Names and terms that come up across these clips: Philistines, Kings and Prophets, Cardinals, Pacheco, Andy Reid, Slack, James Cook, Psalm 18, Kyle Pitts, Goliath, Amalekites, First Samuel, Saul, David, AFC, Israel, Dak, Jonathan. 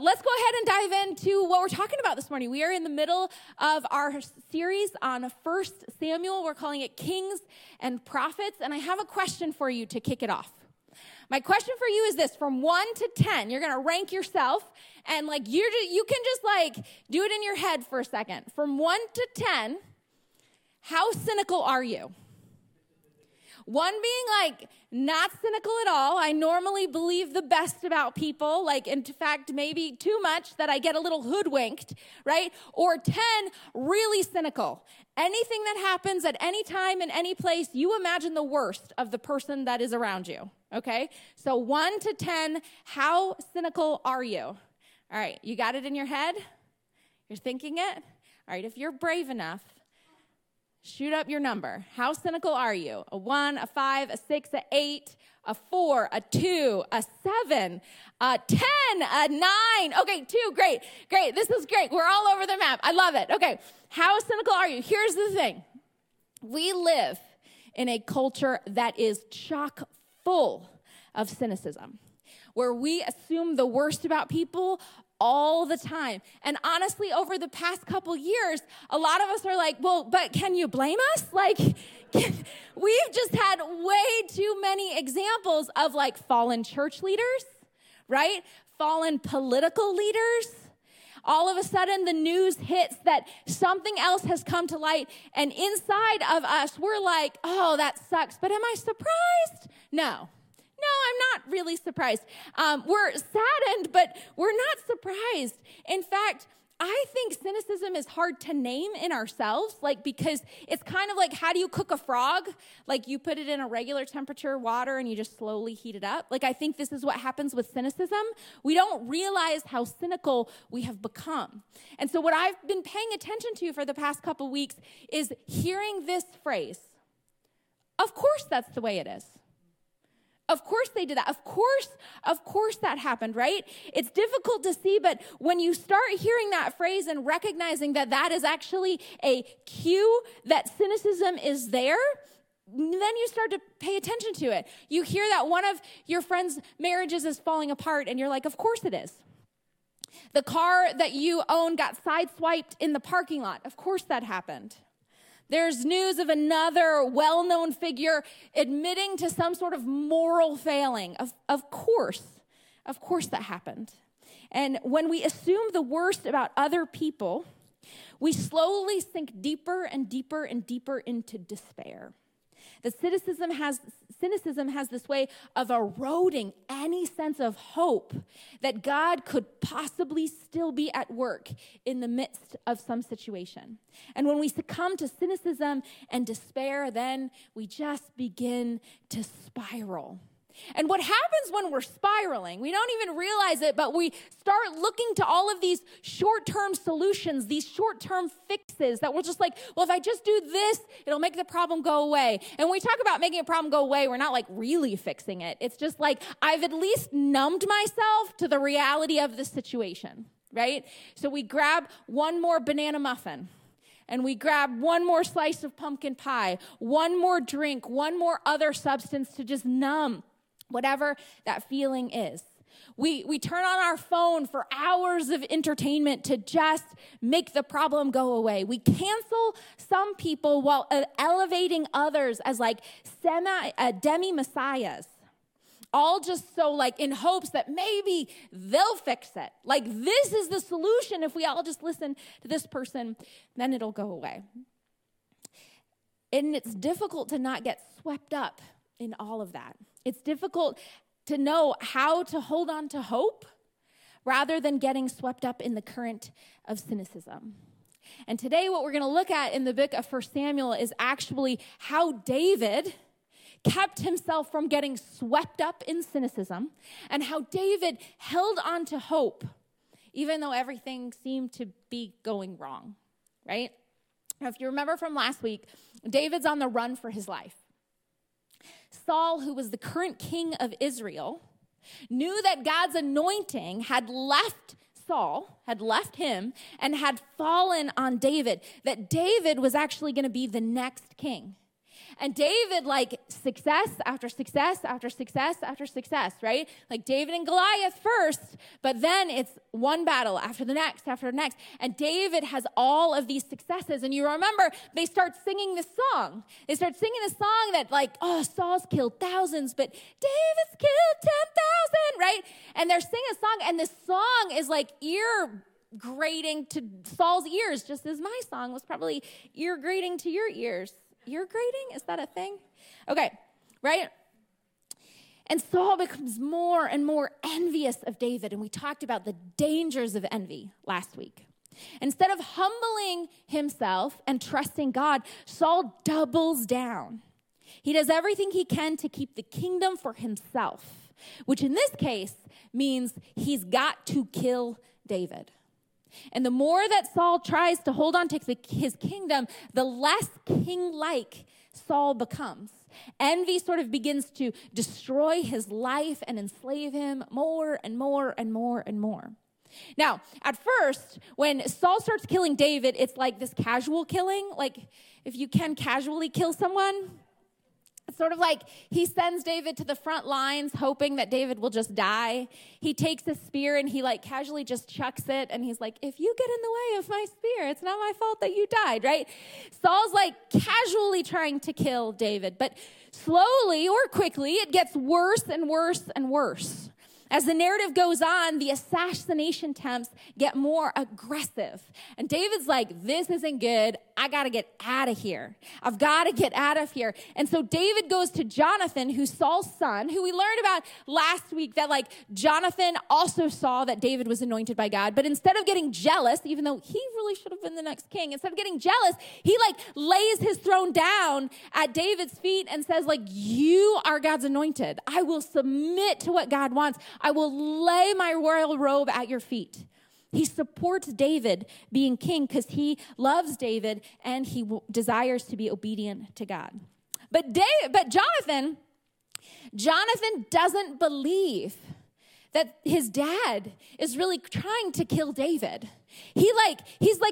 Let's go ahead and dive into what we're talking about this morning. We are in the middle of our series on First Samuel. We're calling it Kings and Prophets. And I have a question for you to kick it off. My question for you is this: from 1 to 10, you're going to rank yourself, and you can just do it in your head for a second. From 1 to 10, how cynical are you? 1 being not cynical at all. I normally believe the best about people, in fact, maybe too much that I get a little hoodwinked, right? Or 10, really cynical. Anything that happens at any time in any place, you imagine the worst of the person that is around you, okay? So 1 to 10, how cynical are you? All right, you got it in your head? You're thinking it? All right, if you're brave enough, shoot up your number. How cynical are you? A 1, a 5, a 6, a 8, a 4, a 2, a 7, a 10, a 9. Okay, 2, great. This is great. We're all over the map. I love it. Okay, how cynical are you? Here's the thing. We live in a culture that is chock full of cynicism, where we assume the worst about people all the time. And honestly, over the past couple years, a lot of us are but can you blame us? We've just had way too many examples of fallen church leaders, right? Fallen political leaders. All of a sudden, the news hits that something else has come to light, and inside of us, we're oh, that sucks. But am I surprised? No, I'm not really surprised. We're saddened, but we're not surprised. In fact, I think cynicism is hard to name in ourselves, because it's kind of how do you cook a frog? You put it in a regular temperature water and you just slowly heat it up. I think this is what happens with cynicism. We don't realize how cynical we have become. And so what I've been paying attention to for the past couple weeks is hearing this phrase: of course that's the way it is. Of course they did that. Of course that happened, right? It's difficult to see, but when you start hearing that phrase and recognizing that is actually a cue that cynicism is there, then you start to pay attention to it. You hear that one of your friends' marriages is falling apart, and you're of course it is. The car that you own got sideswiped in the parking lot. Of course that happened. There's news of another well-known figure admitting to some sort of moral failing. Of course that happened. And when we assume the worst about other people, we slowly sink deeper and deeper and deeper into despair. The cynicism has this way of eroding any sense of hope that God could possibly still be at work in the midst of some situation. And when we succumb to cynicism and despair, then we just begin to spiral. And what happens when we're spiraling, we don't even realize it, but we start looking to all of these short-term solutions, these short-term fixes that we're just if I just do this, it'll make the problem go away. And when we talk about making a problem go away, we're not really fixing it. It's just I've at least numbed myself to the reality of the situation, right? So we grab one more banana muffin. And we grab one more slice of pumpkin pie, one more drink, one more other substance to just numb whatever that feeling is. We turn on our phone for hours of entertainment to just make the problem go away. We cancel some people while elevating others as demi-messiahs, all just so in hopes that maybe they'll fix it. This is the solution. If we all just listen to this person, then it'll go away. And it's difficult to not get swept up in all of that. It's difficult to know how to hold on to hope rather than getting swept up in the current of cynicism. And today what we're going to look at in the book of 1 Samuel is actually how David kept himself from getting swept up in cynicism and how David held on to hope even though everything seemed to be going wrong, right? Now, if you remember from last week, David's on the run for his life. Saul, who was the current king of Israel, knew that God's anointing had left Saul, had left him, and had fallen on David, that David was actually going to be the next king. And David, like, success after success after success after success, right? Like David and Goliath first, but then it's one battle after the next. And David has all of these successes. And you remember, they start singing this song. They start singing a song that, like, oh, Saul's killed thousands, but David's killed 10,000, right? And they're singing a song, and this song is like ear grating to Saul's ears, just as my song was probably ear grating to your ears. Ear grating? Is that a thing? Okay, right? And Saul becomes more and more envious of David, and we talked about the dangers of envy last week. Instead of humbling himself and trusting God, Saul doubles down. He does everything he can to keep the kingdom for himself, which in this case means he's got to kill David. And the more that Saul tries to hold on to his kingdom, the less king-like Saul becomes. Envy sort of begins to destroy his life and enslave him more and more and more and more. Now, at first, when Saul starts killing David, it's like this casual killing. Like, if you can casually kill someone, it's sort of like he sends David to the front lines hoping that David will just die. He takes a spear and he, like, casually just chucks it. And he's like, if you get in the way of my spear, it's not my fault that you died, right? Saul's, like, casually trying to kill David. But slowly or quickly, it gets worse and worse and worse. As the narrative goes on, the assassination attempts get more aggressive. And David's like, this isn't good. I got to get out of here. I've got to get out of here. And so David goes to Jonathan, who's Saul's son, who we learned about last week, that, like, Jonathan also saw that David was anointed by God. But instead of getting jealous, even though he really should have been the next king, instead of getting jealous, he, like, lays his throne down at David's feet and says, like, you are God's anointed. I will submit to what God wants. I will lay my royal robe at your feet. He supports David being king because he loves David and he desires to be obedient to God. But Jonathan doesn't believe that his dad is really trying to kill David. He's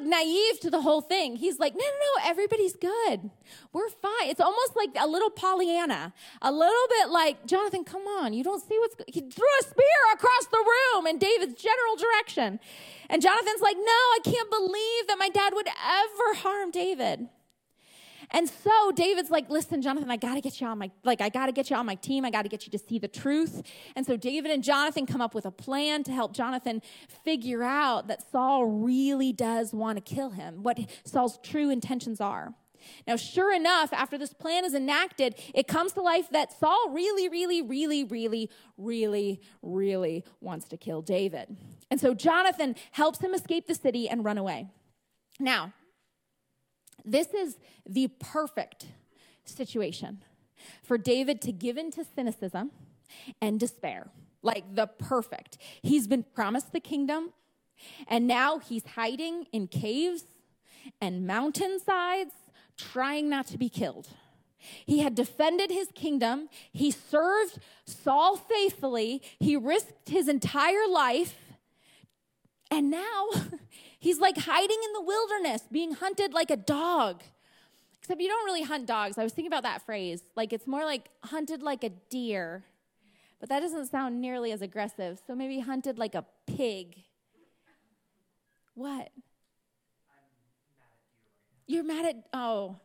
naive to the whole thing. He's like, no, everybody's good. We're fine. It's almost like a little Pollyanna, a little bit like, Jonathan, come on, you don't see he threw a spear across the room in David's general direction. And Jonathan's like, no, I can't believe that my dad would ever harm David. And so David's like, listen, Jonathan, I got to get you on my team. I got to get you to see the truth. And so David and Jonathan come up with a plan to help Jonathan figure out that Saul really does want to kill him, what Saul's true intentions are. Now, sure enough, after this plan is enacted, it comes to life that Saul really, really, really, really, really, really wants to kill David. And so Jonathan helps him escape the city and run away. Now, this is the perfect situation for David to give in to cynicism and despair, like the perfect. He's been promised the kingdom, and now he's hiding in caves and mountainsides, trying not to be killed. He had defended his kingdom. He served Saul faithfully. He risked his entire life, and now he's like hiding in the wilderness, being hunted like a dog. Except you don't really hunt dogs. I was thinking about that phrase. Like, it's more like hunted like a deer. But that doesn't sound nearly as aggressive. So maybe hunted like a pig. What? I'm mad at you right now. You're mad at, oh.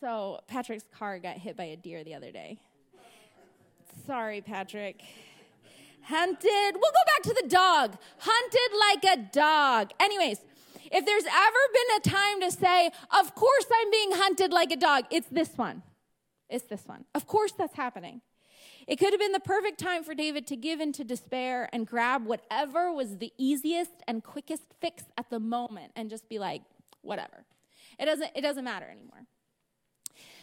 So Patrick's car got hit by a deer the other day. Sorry, Patrick. Hunted, we'll go back to the dog. Hunted like a dog. Anyways, if there's ever been a time to say, of course I'm being hunted like a dog, it's this one. It's this one. Of course that's happening. It could have been the perfect time for David to give into despair and grab whatever was the easiest and quickest fix at the moment and just be like, whatever. It doesn't matter anymore.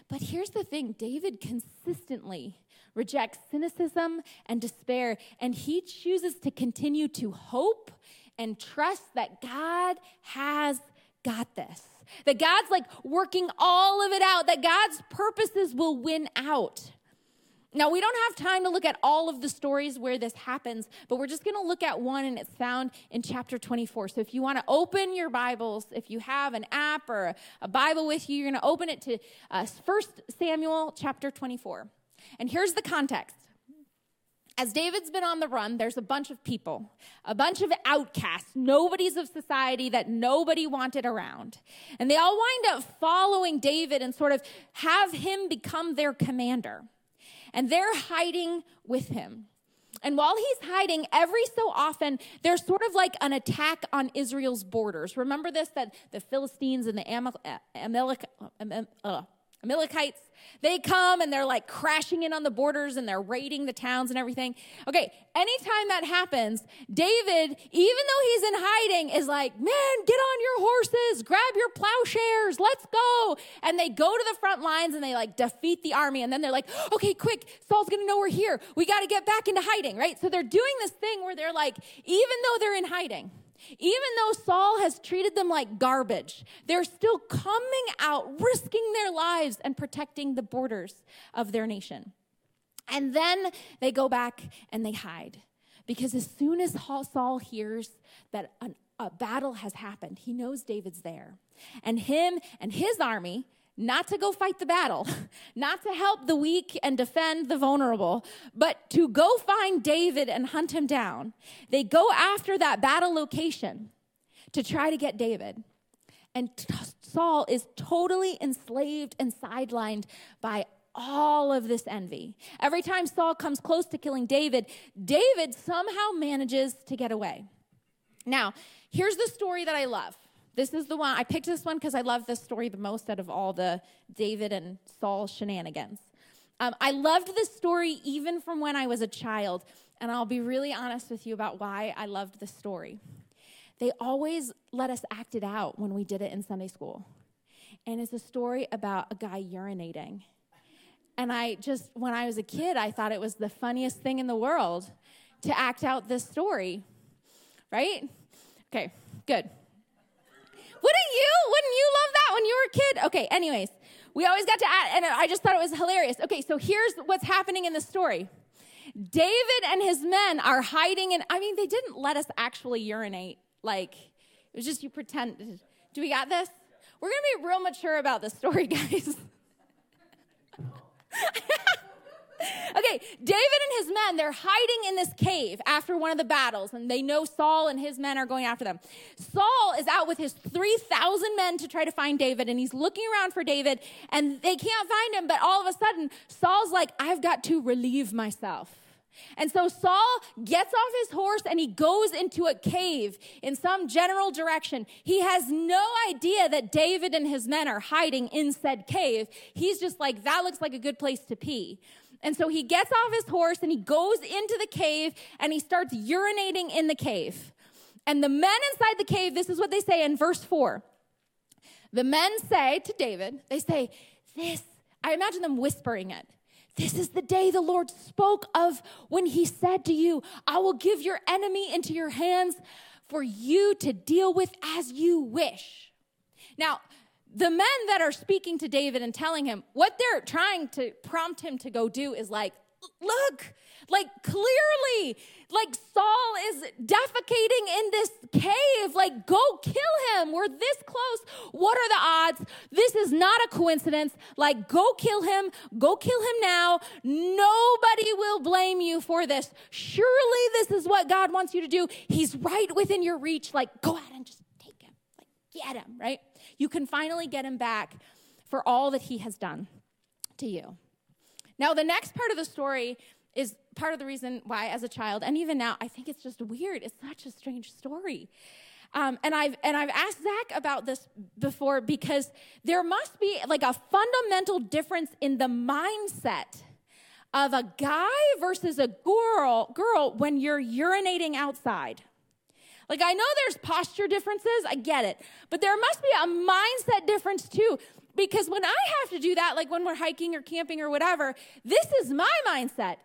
But here's the thing, David consistently rejects cynicism and despair, and he chooses to continue to hope and trust that God has got this, that God's, like, working all of it out, that God's purposes will win out. Now, we don't have time to look at all of the stories where this happens, but we're just going to look at one, and it's found in chapter 24. So if you want to open your Bibles, if you have an app or a Bible with you, you're going to open it to First Samuel chapter 24. And here's the context. As David's been on the run, there's a bunch of people, a bunch of outcasts, nobodies of society that nobody wanted around. And they all wind up following David and sort of have him become their commander. And they're hiding with him. And while he's hiding, every so often, there's sort of like an attack on Israel's borders. Remember this, that the Philistines and the Amalekites, they come and they're like crashing in on the borders and they're raiding the towns and everything. Okay, anytime that happens, David, even though he's in hiding, is like, man, get on your horses, grab your plowshares, let's go. And they go to the front lines and they like defeat the army. And then they're like, okay, quick, Saul's going to know we're here. We got to get back into hiding, right? So they're doing this thing where they're like, even though they're in hiding, even though Saul has treated them like garbage, they're still coming out, risking their lives and protecting the borders of their nation. And then they go back and they hide. Because as soon as Saul hears that a battle has happened, he knows David's there. And him and his army, not to go fight the battle, not to help the weak and defend the vulnerable, but to go find David and hunt him down. They go after that battle location to try to get David. And Saul is totally enslaved and sidelined by all of this envy. Every time Saul comes close to killing David, David somehow manages to get away. Now, here's the story that I love. This is the one, I picked this one because I love this story the most out of all the David and Saul shenanigans. I loved this story even from when I was a child, and I'll be really honest with you about why I loved this story. They always let us act it out when we did it in Sunday school. And it's a story about a guy urinating. And when I was a kid, I thought it was the funniest thing in the world to act out this story, right? Okay, good. Wouldn't you love that when you were a kid? Okay, anyways, we always got to add, and I just thought it was hilarious. Okay, so here's what's happening in the story. David and his men are hiding, and I mean, they didn't let us actually urinate. Like, it was just you pretend. Do we got this? We're going to be real mature about this story, guys. Okay, David and his men, they're hiding in this cave after one of the battles, and they know Saul and his men are going after them. Saul is out with his 3,000 men to try to find David, and he's looking around for David, and they can't find him, but all of a sudden, Saul's like, I've got to relieve myself. And so Saul gets off his horse and he goes into a cave in some general direction. He has no idea that David and his men are hiding in said cave. He's just like, that looks like a good place to pee. And so he gets off his horse and he goes into the cave and he starts urinating in the cave. And the men inside the cave, this is what they say in verse 4. The men say to David, they say, this, I imagine them whispering it. This is the day the Lord spoke of when he said to you, I will give your enemy into your hands for you to deal with as you wish. Now, the men that are speaking to David and telling him, what they're trying to prompt him to go do is like, look, like clearly, like Saul is defecating in this cave, like go kill him. We're this close. What are the odds? This is not a coincidence. Like go kill him now. Nobody will blame you for this. Surely this is what God wants you to do. He's right within your reach. Like go out and just take him, like get him, right? You can finally get him back for all that he has done to you. Now, the next part of the story is part of the reason why, as a child, and even now, I think it's just weird. It's such a strange story. And I've asked Zach about this before because there must be like a fundamental difference in the mindset of a guy versus a girl when you're urinating outside. Like, I know there's posture differences, I get it, but there must be a mindset difference too, because when I have to do that, like when we're hiking or camping or whatever, this is my mindset.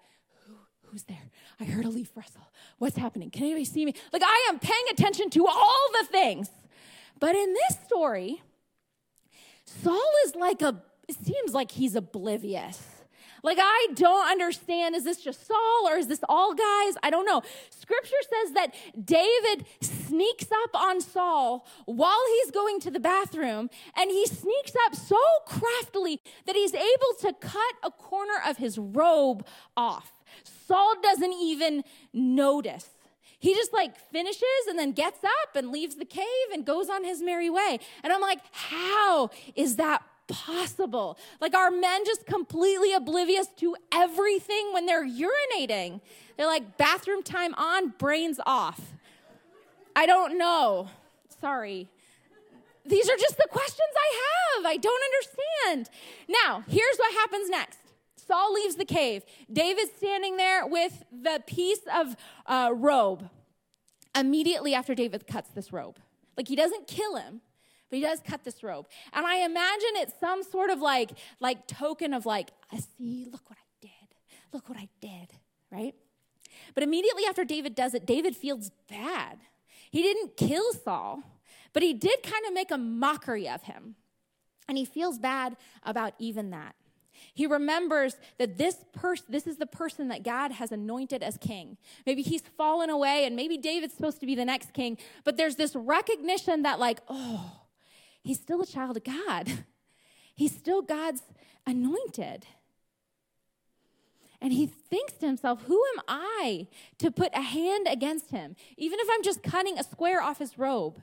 Who's there? I heard a leaf rustle. What's happening? Can anybody see me? Like, I am paying attention to all the things. But in this story, Saul is like it seems like he's oblivious. Like, I don't understand. Is this just Saul or is this all guys? I don't know. Scripture says that David sneaks up on Saul while he's going to the bathroom, and he sneaks up so craftily that he's able to cut a corner of his robe off. Saul doesn't even notice. He just finishes and then gets up and leaves the cave and goes on his merry way. And I'm like, how is that possible? Are men just completely oblivious to everything when they're urinating? They're like, bathroom time on, brains off. I don't know. Sorry. These are just the questions I have. I don't understand. Now, here's what happens next. Saul leaves the cave. David's standing there with the piece of robe immediately after David cuts this robe. He doesn't kill him, but he does cut this robe. And I imagine it's some sort of token of I see, look what I did. Look what I did, right? But immediately after David does it, David feels bad. He didn't kill Saul, but he did kind of make a mockery of him. And he feels bad about even that. He remembers that this is the person that God has anointed as king. Maybe he's fallen away, and maybe David's supposed to be the next king, but there's this recognition that he's still a child of God. He's still God's anointed. And he thinks to himself, who am I to put a hand against him, even if I'm just cutting a square off his robe?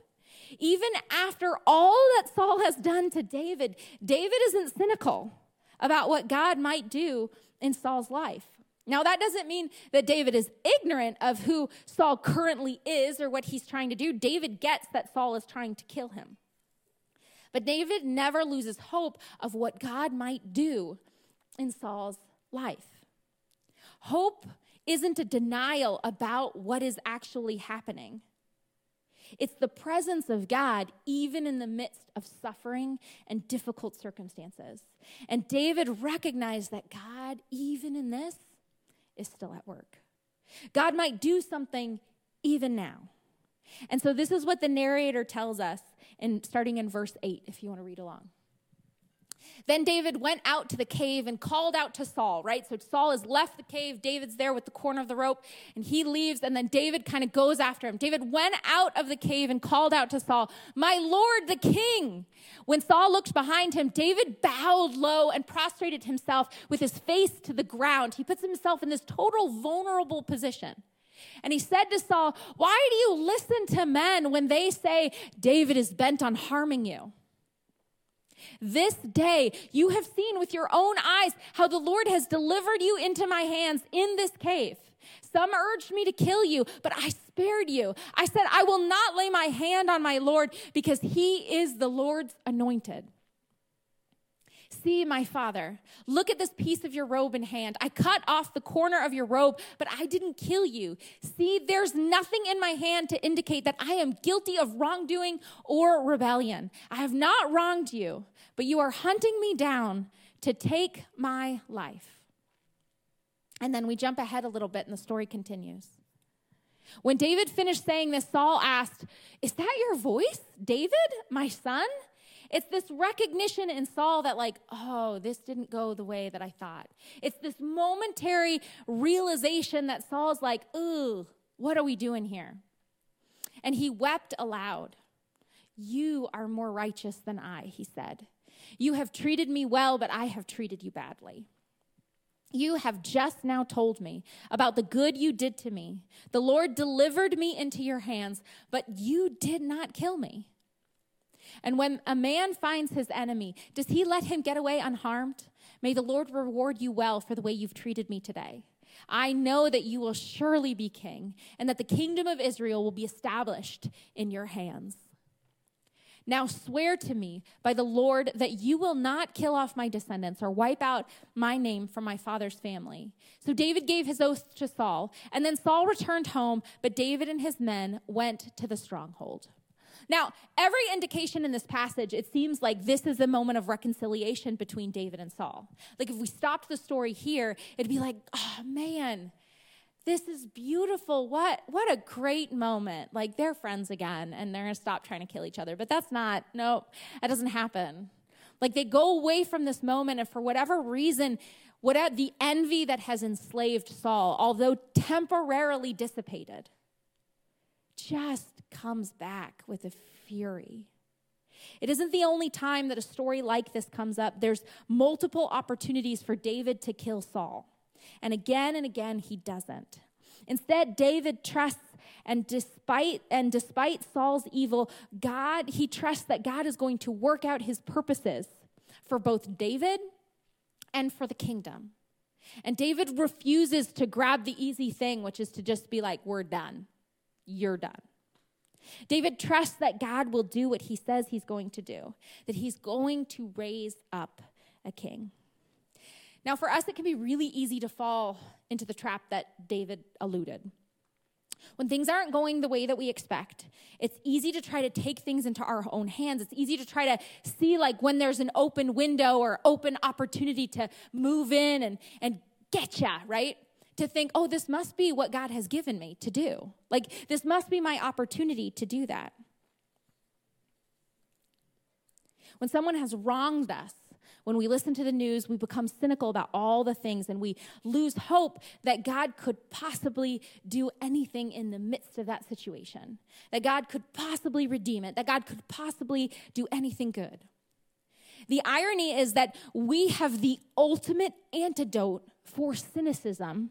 Even after all that Saul has done to David, David isn't cynical about what God might do in Saul's life. Now, that doesn't mean that David is ignorant of who Saul currently is or what he's trying to do. David gets that Saul is trying to kill him. But David never loses hope of what God might do in Saul's life. Hope isn't a denial about what is actually happening. It's the presence of God, even in the midst of suffering and difficult circumstances. And David recognized that God, even in this, is still at work. God might do something even now. And so this is what the narrator tells us, starting in verse 8, if you want to read along. Then David went out to the cave and called out to Saul, right? So Saul has left the cave. David's there with the corner of the rope, and he leaves, and then David kind of goes after him. David went out of the cave and called out to Saul, "My Lord, the king." When Saul looked behind him, David bowed low and prostrated himself with his face to the ground. He puts himself in this total vulnerable position. And he said to Saul, "Why do you listen to men when they say David is bent on harming you? This day you have seen with your own eyes how the Lord has delivered you into my hands in this cave. Some urged me to kill you, but I spared you. I said, I will not lay my hand on my Lord because he is the Lord's anointed. See, my father, look at this piece of your robe in hand. I cut off the corner of your robe, but I didn't kill you. See, there's nothing in my hand to indicate that I am guilty of wrongdoing or rebellion. I have not wronged you, but you are hunting me down to take my life." And then we jump ahead a little bit and the story continues. When David finished saying this, Saul asked, "Is that your voice, David, my son?" It's this recognition in Saul that this didn't go the way that I thought. It's this momentary realization that Saul's ooh, what are we doing here? And he wept aloud. "You are more righteous than I," he said. "You have treated me well, but I have treated you badly. You have just now told me about the good you did to me. The Lord delivered me into your hands, but you did not kill me. And when a man finds his enemy, does he let him get away unharmed? May the Lord reward you well for the way you've treated me today. I know that you will surely be king and that the kingdom of Israel will be established in your hands. Now swear to me by the Lord that you will not kill off my descendants or wipe out my name from my father's family." So David gave his oath to Saul, and then Saul returned home, but David and his men went to the stronghold. Now, every indication in this passage, it seems like this is a moment of reconciliation between David and Saul. If we stopped the story here, it'd be oh, man, this is beautiful. What a great moment. They're friends again, and they're going to stop trying to kill each other. But that doesn't happen. They go away from this moment, and for whatever reason, What the envy that has enslaved Saul, although temporarily dissipated, just comes back with a fury. It isn't the only time that a story like this comes up. There's multiple opportunities for David to kill Saul. And again, he doesn't. Instead, David trusts, and despite Saul's evil, he trusts that God is going to work out his purposes for both David and for the kingdom. And David refuses to grab the easy thing, which is to just be like, we're done. You're done. David trusts that God will do what he says he's going to do, that he's going to raise up a king. Now, for us, it can be really easy to fall into the trap that David alluded. When things aren't going the way that we expect, it's easy to try to take things into our own hands. It's easy to try to see, like, when there's an open window or open opportunity to move in and getcha, right? To think, oh, this must be what God has given me to do. Like, this must be my opportunity to do that. When someone has wronged us, when we listen to the news, we become cynical about all the things, and we lose hope that God could possibly do anything in the midst of that situation, that God could possibly redeem it, that God could possibly do anything good. The irony is that we have the ultimate antidote for cynicism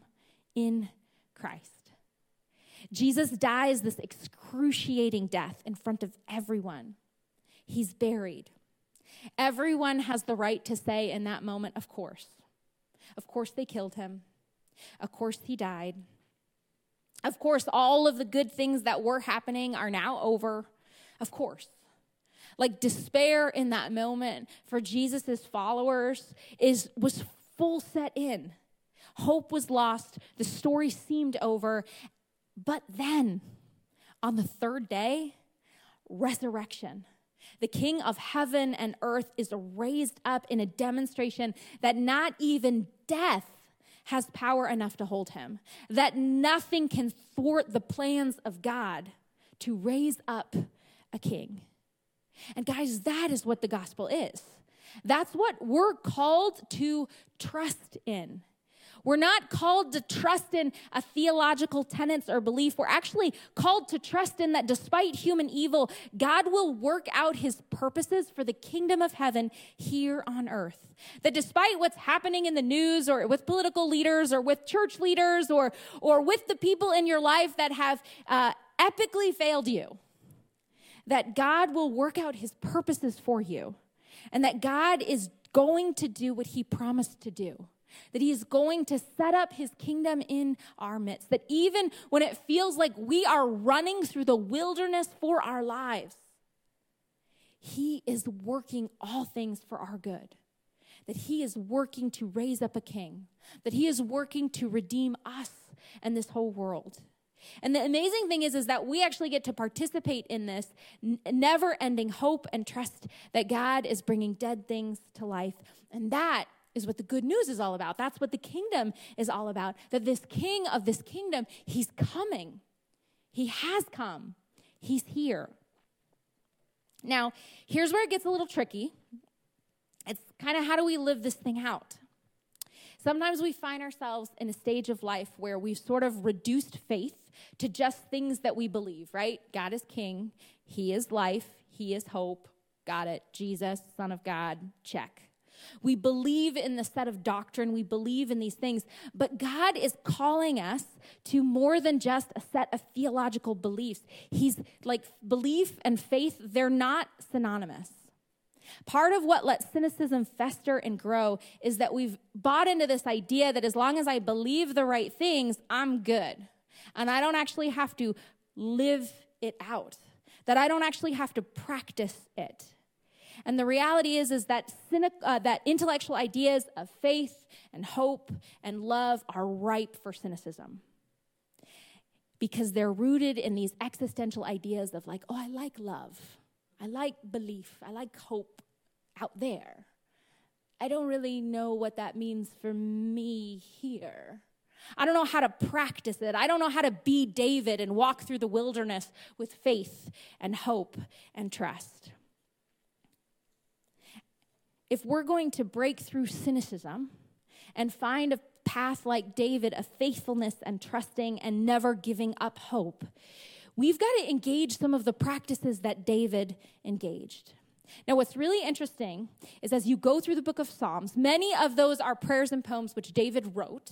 in Christ. Jesus dies this excruciating death in front of everyone. He's buried. Everyone has the right to say in that moment, of course. Of course they killed him. Of course he died. Of course all of the good things that were happening are now over. Of course. Like, despair in that moment for Jesus' followers was full set in. Hope was lost. The story seemed over. But then, on the third day, resurrection. The King of heaven and earth is raised up in a demonstration that not even death has power enough to hold him, that nothing can thwart the plans of God to raise up a king. And guys, that is what the gospel is. That's what we're called to trust in. We're not called to trust in a theological tenets or belief. We're actually called to trust in that despite human evil, God will work out his purposes for the kingdom of heaven here on earth. That despite what's happening in the news or with political leaders or with church leaders or with the people in your life that have epically failed you, that God will work out his purposes for you, and that God is going to do what he promised to do. That he is going to set up his kingdom in our midst. That even when it feels like we are running through the wilderness for our lives, he is working all things for our good. That he is working to raise up a king. That he is working to redeem us and this whole world. And the amazing thing is that we actually get to participate in this never-ending hope and trust that God is bringing dead things to life. And that is what the good news is all about. That's what the kingdom is all about. That this king of this kingdom, he's coming. He has come. He's here. Now, here's where it gets a little tricky. It's kind of, how do we live this thing out? Sometimes we find ourselves in a stage of life where we've sort of reduced faith to just things that we believe, right? God is king. He is life. He is hope. Got it. Jesus, Son of God, check. We believe in the set of doctrine. We believe in these things. But God is calling us to more than just a set of theological beliefs. He's like, belief and faith, they're not synonymous. Part of what lets cynicism fester and grow is that we've bought into this idea that as long as I believe the right things, I'm good. And I don't actually have to live it out. That I don't actually have to practice it. And the reality is that intellectual ideas of faith and hope and love are ripe for cynicism, because they're rooted in these existential ideas of like, oh, I like love. I like belief. I like hope out there. I don't really know what that means for me here. I don't know how to practice it. I don't know how to be David and walk through the wilderness with faith and hope and trust. If we're going to break through cynicism and find a path like David of faithfulness and trusting and never giving up hope, we've got to engage some of the practices that David engaged. Now, what's really interesting is as you go through the book of Psalms, many of those are prayers and poems which David wrote.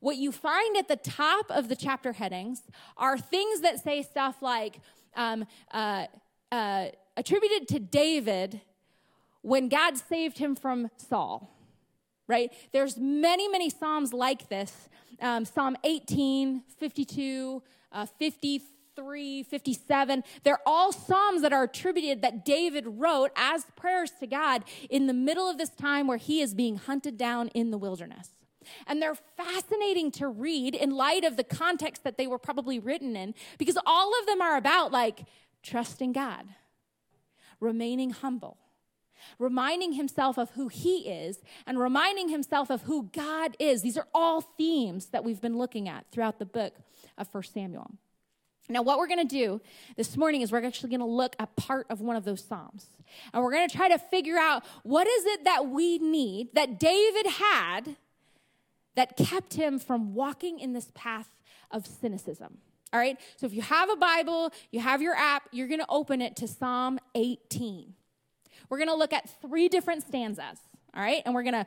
What you find at the top of the chapter headings are things that say stuff like, attributed to David when God saved him from Saul, right? There's many, many Psalms like this. Psalm 18, 52, 53, 57. They're all Psalms that are attributed that David wrote as prayers to God in the middle of this time where he is being hunted down in the wilderness. And they're fascinating to read in light of the context that they were probably written in, because all of them are about like trusting God, remaining humble, reminding himself of who he is, and reminding himself of who God is. These are all themes that we've been looking at throughout the book of First Samuel. Now, what we're going to do this morning is we're actually going to look at part of one of those Psalms. And we're going to try to figure out what is it that we need, that David had, that kept him from walking in this path of cynicism. All right? So if you have a Bible, you have your app, you're going to open it to Psalm 18. We're going to look at three different stanzas. All right? And we're going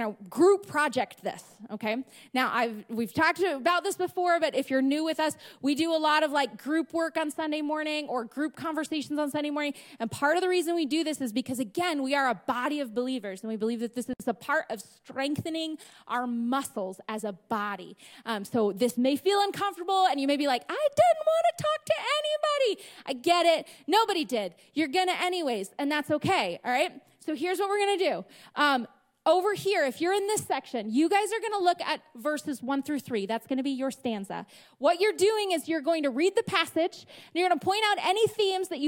to group project this, okay? Now, we've talked about this before, but if you're new with us, we do a lot of like group work on Sunday morning or group conversations on Sunday morning. And part of the reason we do this is because, again, we are a body of believers, and we believe that this is a part of strengthening our muscles as a body. So this may feel uncomfortable, and you may be like, I didn't want to talk to anybody. I get it. Nobody did. You're going to anyways, and that's okay, all right? So here's what we're going to do. Over here, if you're in this section, you guys are going to look at verses 1-3. That's going to be your stanza. What you're doing is you're going to read the passage, and you're going to point out any themes that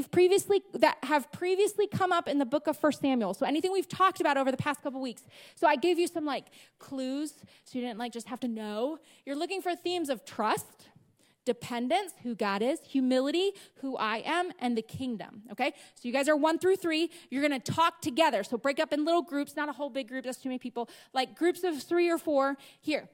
have previously come up in the book of 1 Samuel. So anything we've talked about over the past couple weeks. So I gave you some like clues, so you didn't like just have to know. You're looking for themes of trust, dependence, who God is, humility, who I am, and the kingdom, okay? So you guys are 1-3. You're going to talk together. So break up in little groups, not a whole big group. That's too many people. Like groups of 3 or 4 here.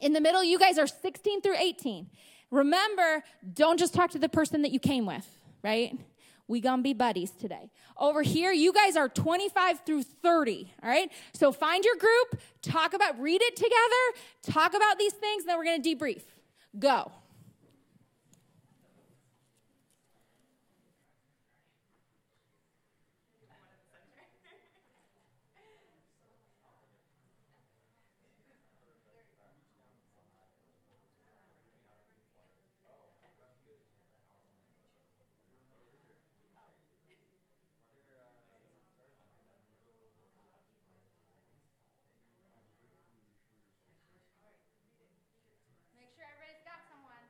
In the middle, you guys are 16-18. Remember, don't just talk to the person that you came with, right? We gonna be buddies today. Over here, you guys are 25-30, all right? So find your group, read it together, talk about these things, and then we're going to debrief. Go. Sure, everybody's got someone.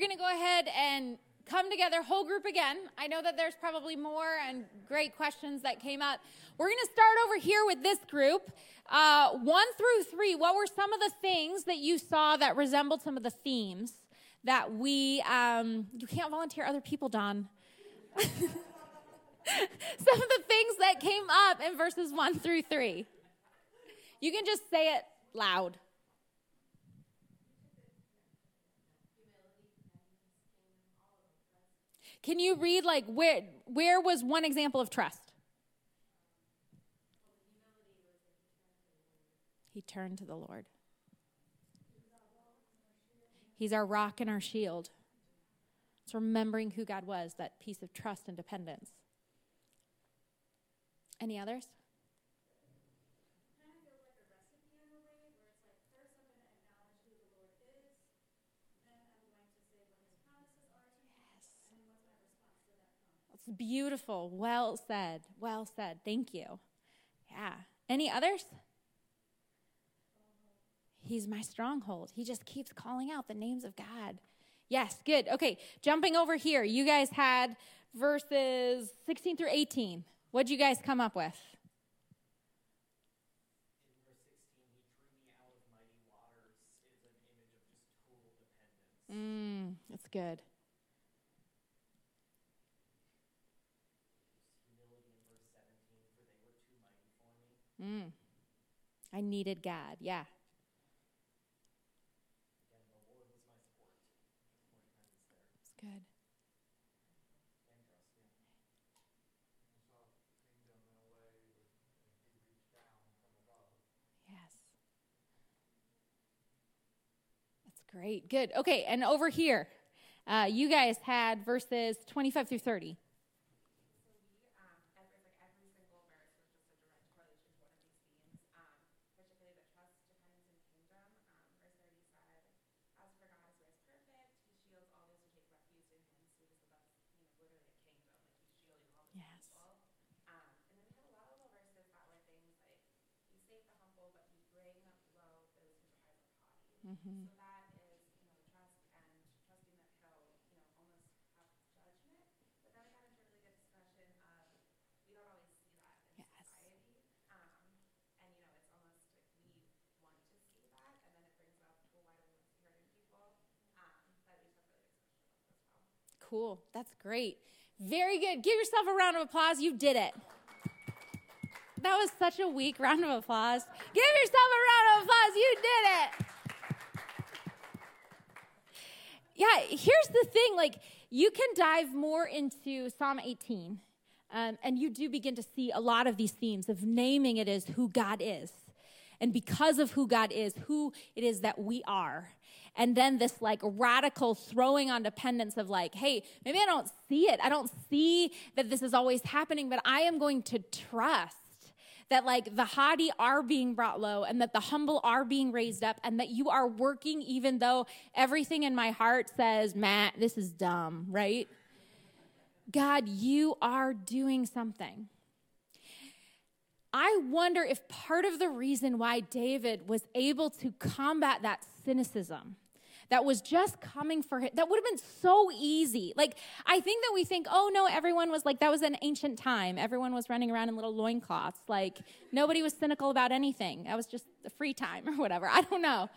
We're going to go ahead and come together, whole group again. I know that there's probably more and great questions that came up. We're going to start over here with this group. 1 through 3, what were some of the things that you saw that resembled some of the themes that we, you can't volunteer other people, Don. Some of the things that came up in verses 1 through 3. You can just say it loud. Can you read, like, where was one example of trust? He turned to the Lord. He's our rock and our shield. It's remembering who God was, that piece of trust and dependence. Any others? Beautiful. Well said. Well said. Thank you. Yeah. Any others? He's my stronghold. He just keeps calling out the names of God. Yes. Good. Okay. Jumping over here. You guys had verses 16 through 18. What'd you guys come up with? In verse 16, he drew me out of mighty waters. It is an image of just total dependence. That's good. I needed God, yeah. And the Lord was my support. That's good. Yes. That's great, good. Okay, and over here, you guys had verses 25 through 30. Mm-hmm. So that is, trust and trusting that he'll, almost have judgment. But then I got into a really good discussion of we don't always see that in society. And, it's almost like we want to see that. And then it brings up, well, why do we want to hurt people? But we just have a really good discussion about that as well. Cool. That's great. Very good. Give yourself a round of applause. You did it. That was such a weak round of applause. Give yourself a round of applause. You did it. Yeah, here's the thing, you can dive more into Psalm 18, and you do begin to see a lot of these themes of naming it as who God is, and because of who God is, who it is that we are, and then this, radical throwing on dependence of, hey, maybe I don't see it, I don't see that this is always happening, but I am going to trust that the haughty are being brought low and that the humble are being raised up and that you are working even though everything in my heart says, Matt, this is dumb, right? God, you are doing something. I wonder if part of the reason why David was able to combat that cynicism that was just coming for him, that would have been so easy. I think that we think, oh, no, everyone was that was an ancient time. Everyone was running around in little loincloths. Nobody was cynical about anything. That was just a free time or whatever. I don't know.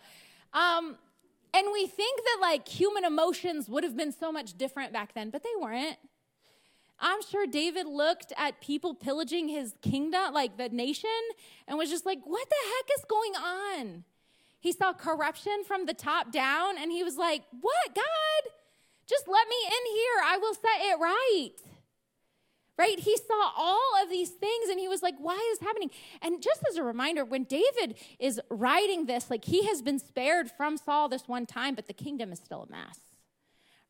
And we think that, human emotions would have been so much different back then, but they weren't. I'm sure David looked at people pillaging his kingdom, the nation, and was just what the heck is going on? He saw corruption from the top down, and he was like, what, God? Just let me in here. I will set it right. Right? He saw all of these things, and he was like, why is this happening? And just as a reminder, when David is writing this, he has been spared from Saul this one time, but the kingdom is still a mess.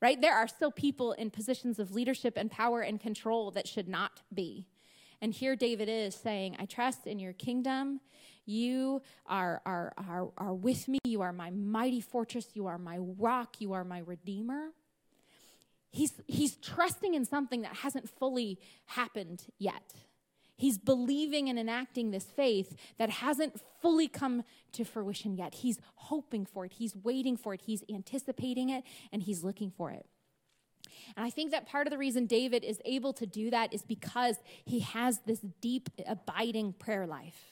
Right? There are still people in positions of leadership and power and control that should not be. And here David is saying, I trust in your kingdom. You are with me. You are my mighty fortress. You are my rock. You are my redeemer. He's trusting in something that hasn't fully happened yet. He's believing and enacting this faith that hasn't fully come to fruition yet. He's hoping for it. He's waiting for it. He's anticipating it, and he's looking for it. And I think that part of the reason David is able to do that is because he has this deep, abiding prayer life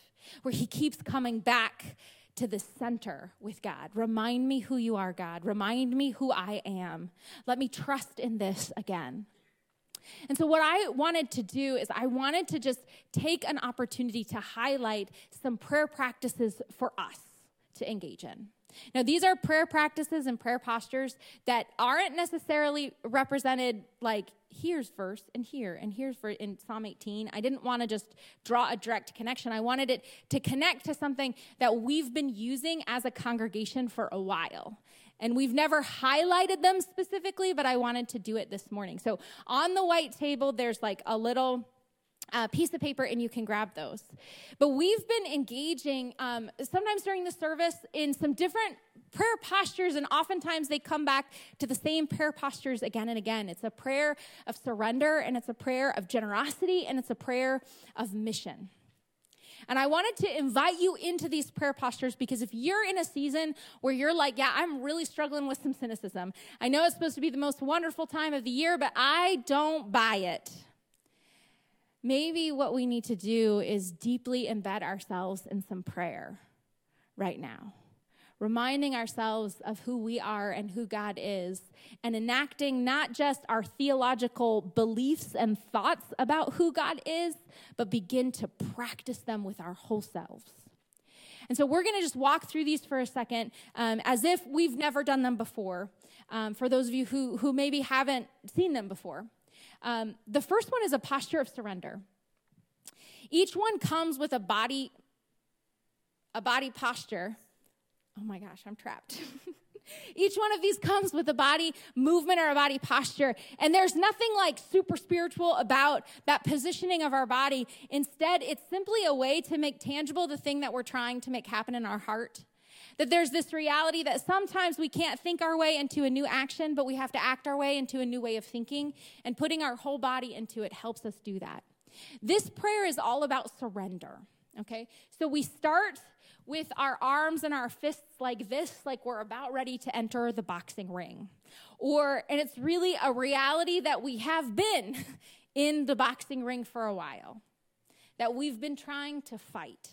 where he keeps coming back to the center with God. Remind me who you are, God. Remind me who I am. Let me trust in this again. And so what I wanted to do is I wanted to just take an opportunity to highlight some prayer practices for us to engage in. Now, these are prayer practices and prayer postures that aren't necessarily represented like here's verse and here and here's verse in Psalm 18. I didn't want to just draw a direct connection. I wanted it to connect to something that we've been using as a congregation for a while. And we've never highlighted them specifically, but I wanted to do it this morning. So on the white table, there's like a little piece of paper, and you can grab those. But we've been engaging sometimes during the service in some different prayer postures, and oftentimes they come back to the same prayer postures again and again. It's a prayer of surrender, and it's a prayer of generosity, and it's a prayer of mission. And I wanted to invite you into these prayer postures because if you're in a season where you're like, yeah, I'm really struggling with some cynicism. I know it's supposed to be the most wonderful time of the year, but I don't buy it. Maybe what we need to do is deeply embed ourselves in some prayer right now, reminding ourselves of who we are and who God is, and enacting not just our theological beliefs and thoughts about who God is, but begin to practice them with our whole selves. And so we're going to just walk through these for a second as if we've never done them before, for those of you who maybe haven't seen them before. The first one is a posture of surrender. Each one comes with a body posture. Oh my gosh, I'm trapped. Each one of these comes with a body movement or a body posture. And there's nothing like super spiritual about that positioning of our body. Instead, it's simply a way to make tangible the thing that we're trying to make happen in our heart. That there's this reality that sometimes we can't think our way into a new action, but we have to act our way into a new way of thinking, and putting our whole body into it helps us do that. This prayer is all about surrender, okay? So we start with our arms and our fists like this, like we're about ready to enter the boxing ring. And it's really a reality that we have been in the boxing ring for a while, that we've been trying to fight.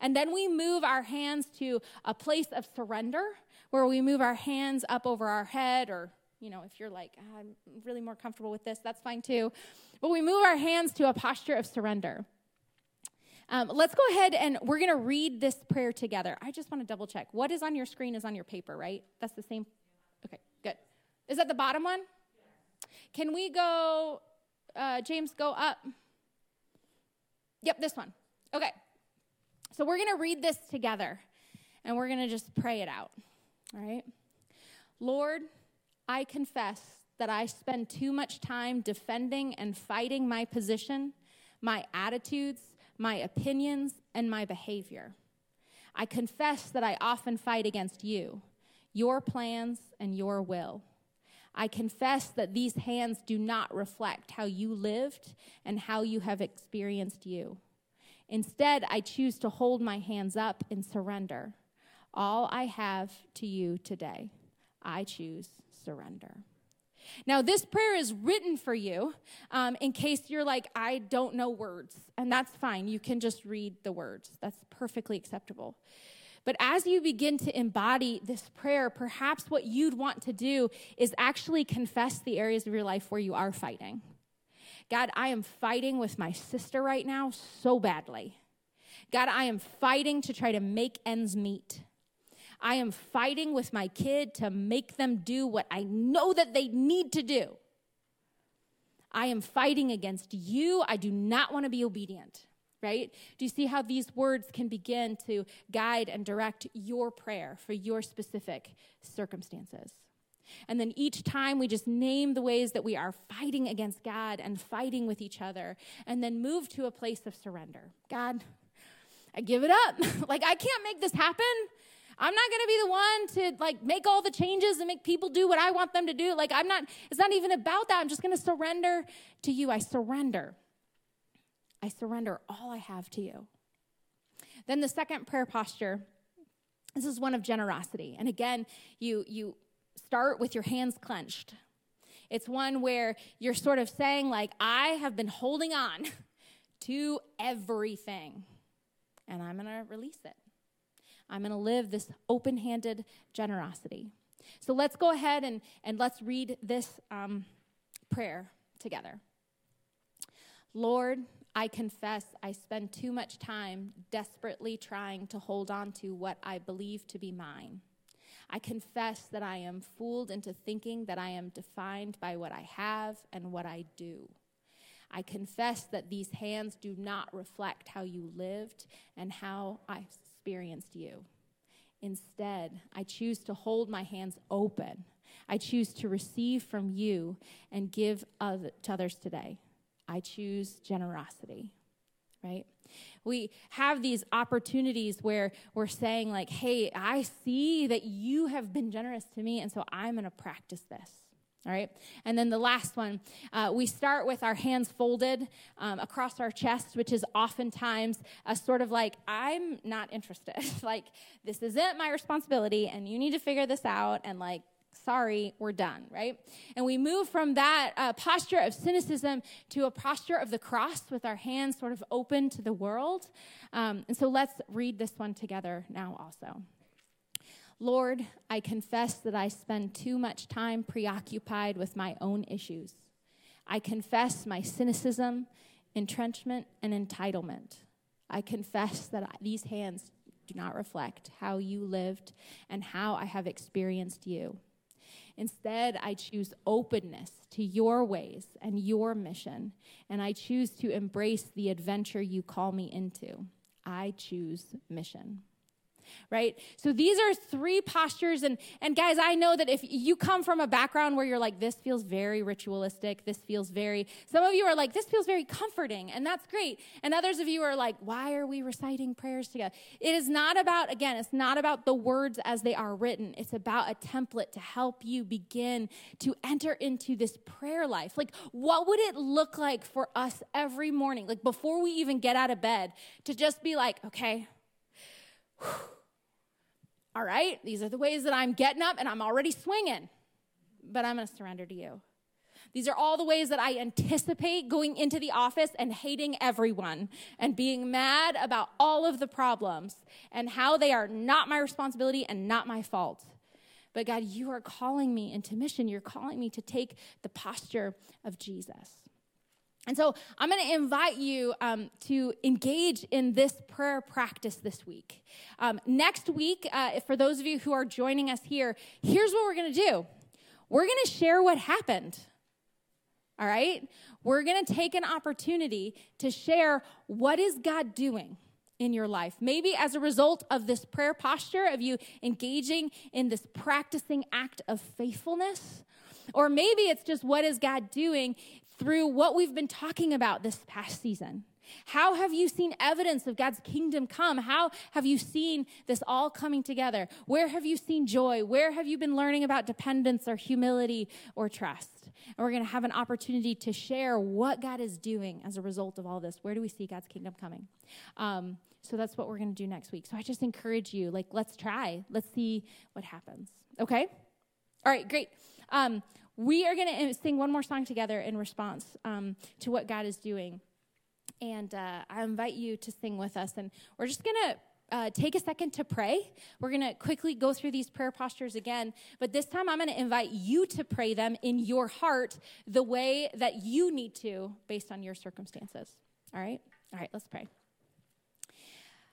And then we move our hands to a place of surrender where we move our hands up over our head, or, you know, if you're like, I'm really more comfortable with this, that's fine too. But we move our hands to a posture of surrender. Let's go ahead and we're going to read this prayer together. I just want to double check. What is on your screen is on your paper, right? That's the same. Okay, good. Is that the bottom one? Can we go, James, go up? Yep, this one. Okay. So we're going to read this together, and we're going to just pray it out, all right? Lord, I confess that I spend too much time defending and fighting my position, my attitudes, my opinions, and my behavior. I confess that I often fight against you, your plans, and your will. I confess that these hands do not reflect how you lived and how you have experienced you. Instead, I choose to hold my hands up and surrender. All I have to you today, I choose surrender. Now, this prayer is written for you in case you're like, I don't know words, and that's fine. You can just read the words. That's perfectly acceptable. But as you begin to embody this prayer, perhaps what you'd want to do is actually confess the areas of your life where you are fighting. God, I am fighting with my sister right now so badly. God, I am fighting to try to make ends meet. I am fighting with my kid to make them do what I know that they need to do. I am fighting against you. I do not want to be obedient, right? Do you see how these words can begin to guide and direct your prayer for your specific circumstances? And then each time we just name the ways that we are fighting against God and fighting with each other, and then move to a place of surrender. God, I give it up. Like, I can't make this happen. I'm not going to be the one to, like, make all the changes and make people do what I want them to do. Like, it's not even about that. I'm just going to surrender to you. I surrender. I surrender all I have to you. Then the second prayer posture, this is one of generosity. And again, you start with your hands clenched. It's one where you're sort of saying, like, I have been holding on to everything, and I'm going to release it. I'm going to live this open-handed generosity. So let's go ahead and let's read this prayer together. Lord, I confess I spend too much time desperately trying to hold on to what I believe to be mine. I confess that I am fooled into thinking that I am defined by what I have and what I do. I confess that these hands do not reflect how you lived and how I experienced you. Instead, I choose to hold my hands open. I choose to receive from you and give to others today. I choose generosity, right? We have these opportunities where we're saying, like, hey, I see that you have been generous to me, and so I'm going to practice this, all right? And then the last one, we start with our hands folded across our chest, which is oftentimes a sort of like, I'm not interested. Like, this isn't my responsibility, and you need to figure this out, and, like, sorry, we're done, right? And we move from that posture of cynicism to a posture of the cross with our hands sort of open to the world. And so let's read this one together now also. Lord, I confess that I spend too much time preoccupied with my own issues. I confess my cynicism, entrenchment, and entitlement. I confess that these hands do not reflect how you lived and how I have experienced you. Instead, I choose openness to your ways and your mission, and I choose to embrace the adventure you call me into. I choose mission. Right? So these are three postures, and guys, I know that if you come from a background where you're like, this feels very ritualistic, some of you are like, this feels very comforting, and that's great. And others of you are like, why are we reciting prayers together? It is not about, again, it's not about the words as they are written. It's about a template to help you begin to enter into this prayer life. Like, what would it look like for us every morning, like before we even get out of bed, to just be like, okay, all right, these are the ways that I'm getting up and I'm already swinging, but I'm going to surrender to you. These are all the ways that I anticipate going into the office and hating everyone and being mad about all of the problems and how they are not my responsibility and not my fault. But God, you are calling me into mission. You're calling me to take the posture of Jesus. And so I'm going to invite you to engage in this prayer practice this week. Next week, for those of you who are joining us here, here's what we're going to do. We're going to share what happened, all right? We're going to take an opportunity to share, what is God doing in your life? Maybe as a result of this prayer posture, of you engaging in this practicing act of faithfulness, or maybe it's just, what is God doing through what we've been talking about this past season? How have you seen evidence of God's kingdom come? How have you seen this all coming together? Where have you seen joy? Where have you been learning about dependence or humility or trust? And we're going to have an opportunity to share what God is doing as a result of all this. Where do we see God's kingdom coming? So that's what we're going to do next week. So I just encourage you, like, let's try. Let's see what happens. Okay? All right, great. We are going to sing one more song together in response to what God is doing. And I invite you to sing with us. And we're just going to take a second to pray. We're going to quickly go through these prayer postures again. But this time I'm going to invite you to pray them in your heart the way that you need to based on your circumstances. All right? All right, let's pray.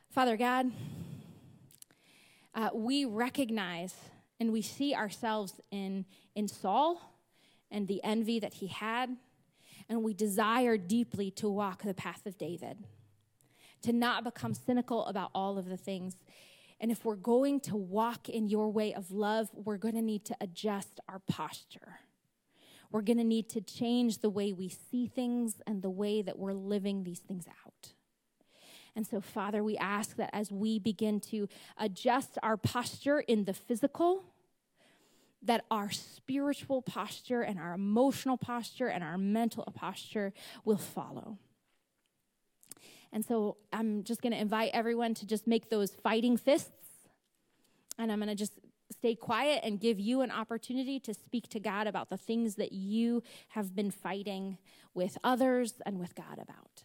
Father God, we recognize and we see ourselves in Saul and the envy that he had, and we desire deeply to walk the path of David, to not become cynical about all of the things. And if we're going to walk in your way of love, we're going to need to adjust our posture. We're going to need to change the way we see things and the way that we're living these things out. And so, Father, we ask that as we begin to adjust our posture in the physical, that our spiritual posture and our emotional posture and our mental posture will follow. And so I'm just going to invite everyone to just make those fighting fists. And I'm going to just stay quiet and give you an opportunity to speak to God about the things that you have been fighting with others and with God about.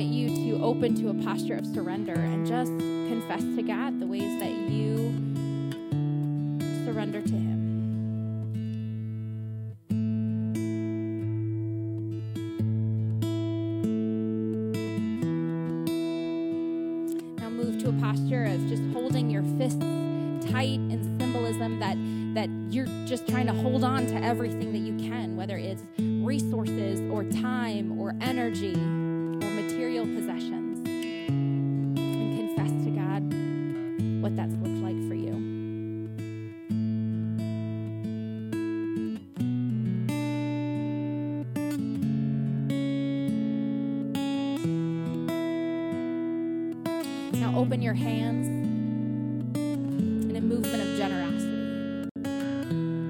You to open to a posture of surrender and just confess to God the ways that you surrender to Him. Now move to a posture of just holding your fists tight in symbolism that you're just trying to hold on to everything that you can, whether it's resources or time or energy. Possessions, and confess to God what that's looked like for you. Now open your hands in a movement of generosity,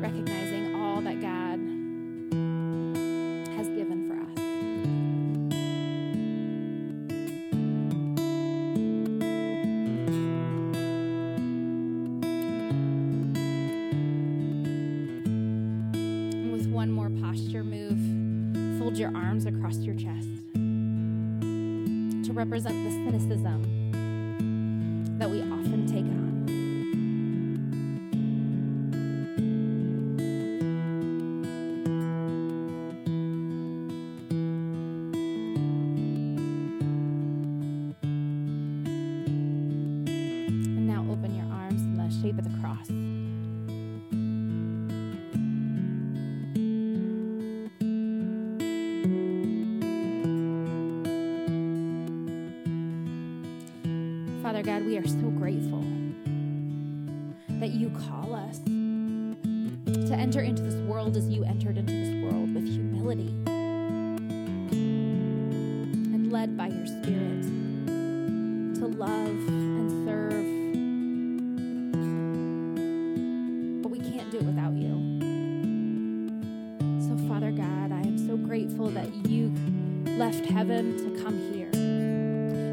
recognizing all that God has given for us. Your arms across your chest to represent the cynicism that we often take on. And now open your arms in the shape of the cross. God, we are so grateful that you call us to enter into this world as you entered into this world, with humility and led by your Spirit to love and serve. But we can't do it without you. So, Father God, I am so grateful that you left heaven to come here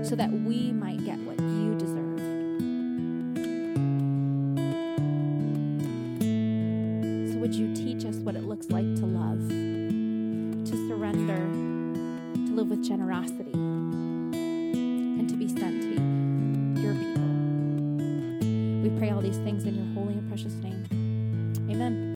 so that we might get what you deserve. So would you teach us what it looks like to love, to surrender, to live with generosity, and to be sent to your people. We pray all these things in your holy and precious name. Amen.